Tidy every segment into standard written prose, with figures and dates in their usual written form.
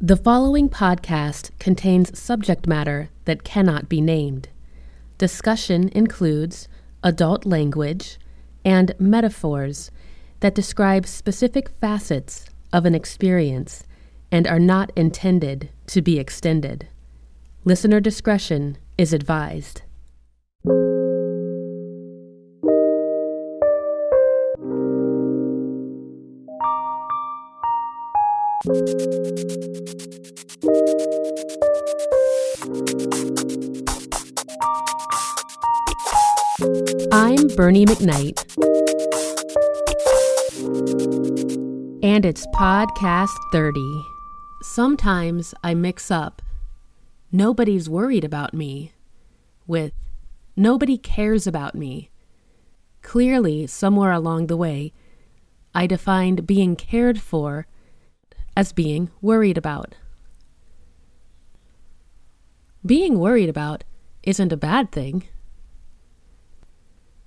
The following podcast contains subject matter that cannot be named. Discussion includes adult language and metaphors that describe specific facets of an experience and are not intended to be extended. Listener discretion is advised. I'm Bernie McKnight, and it's Podcast 30. Sometimes I mix up "nobody's worried about me" with "nobody cares about me." Clearly, somewhere along the way, I defined being cared for as being worried about. Being worried about isn't a bad thing.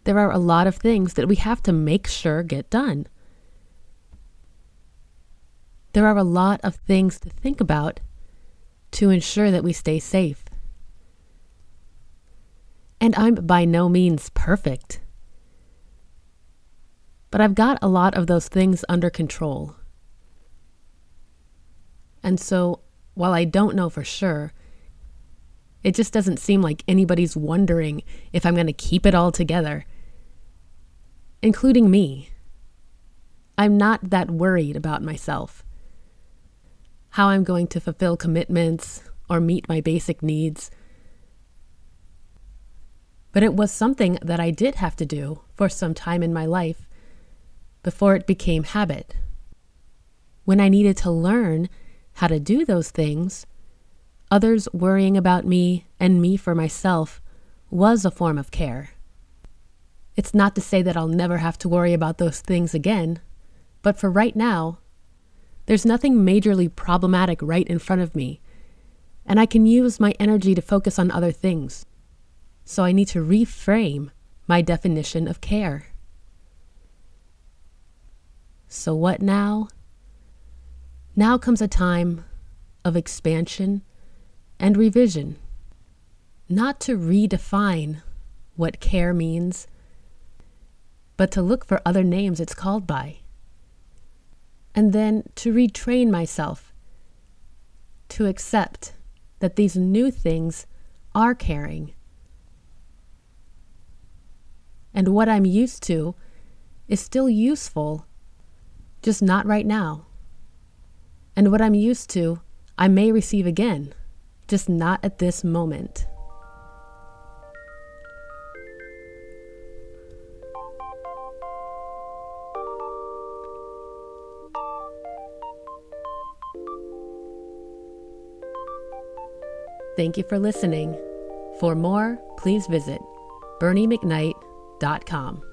There are a lot of things that we have to make sure get done. There are a lot of things to think about to ensure that we stay safe. And I'm by no means perfect, but I've got a lot of those things under control. And so, while I don't know for sure, it just doesn't seem like anybody's wondering if I'm going to keep it all together, including me. I'm not that worried about myself, how I'm going to fulfill commitments or meet my basic needs. But it was something that I did have to do for some time in my life before it became habit. When I needed to learn how to do those things, others worrying about me and me for myself was a form of care. It's not to say that I'll never have to worry about those things again, but for right now, there's nothing majorly problematic right in front of me, and I can use my energy to focus on other things. So I need to reframe my definition of care. So what now? Now comes a time of expansion and revision, not to redefine what care means, but to look for other names it's called by, and then to retrain myself to accept that these new things are caring. And what I'm used to is still useful, just not right now. And what I'm used to, I may receive again, just not at this moment. Thank you for listening. For more, please visit BernieMcKnight.com.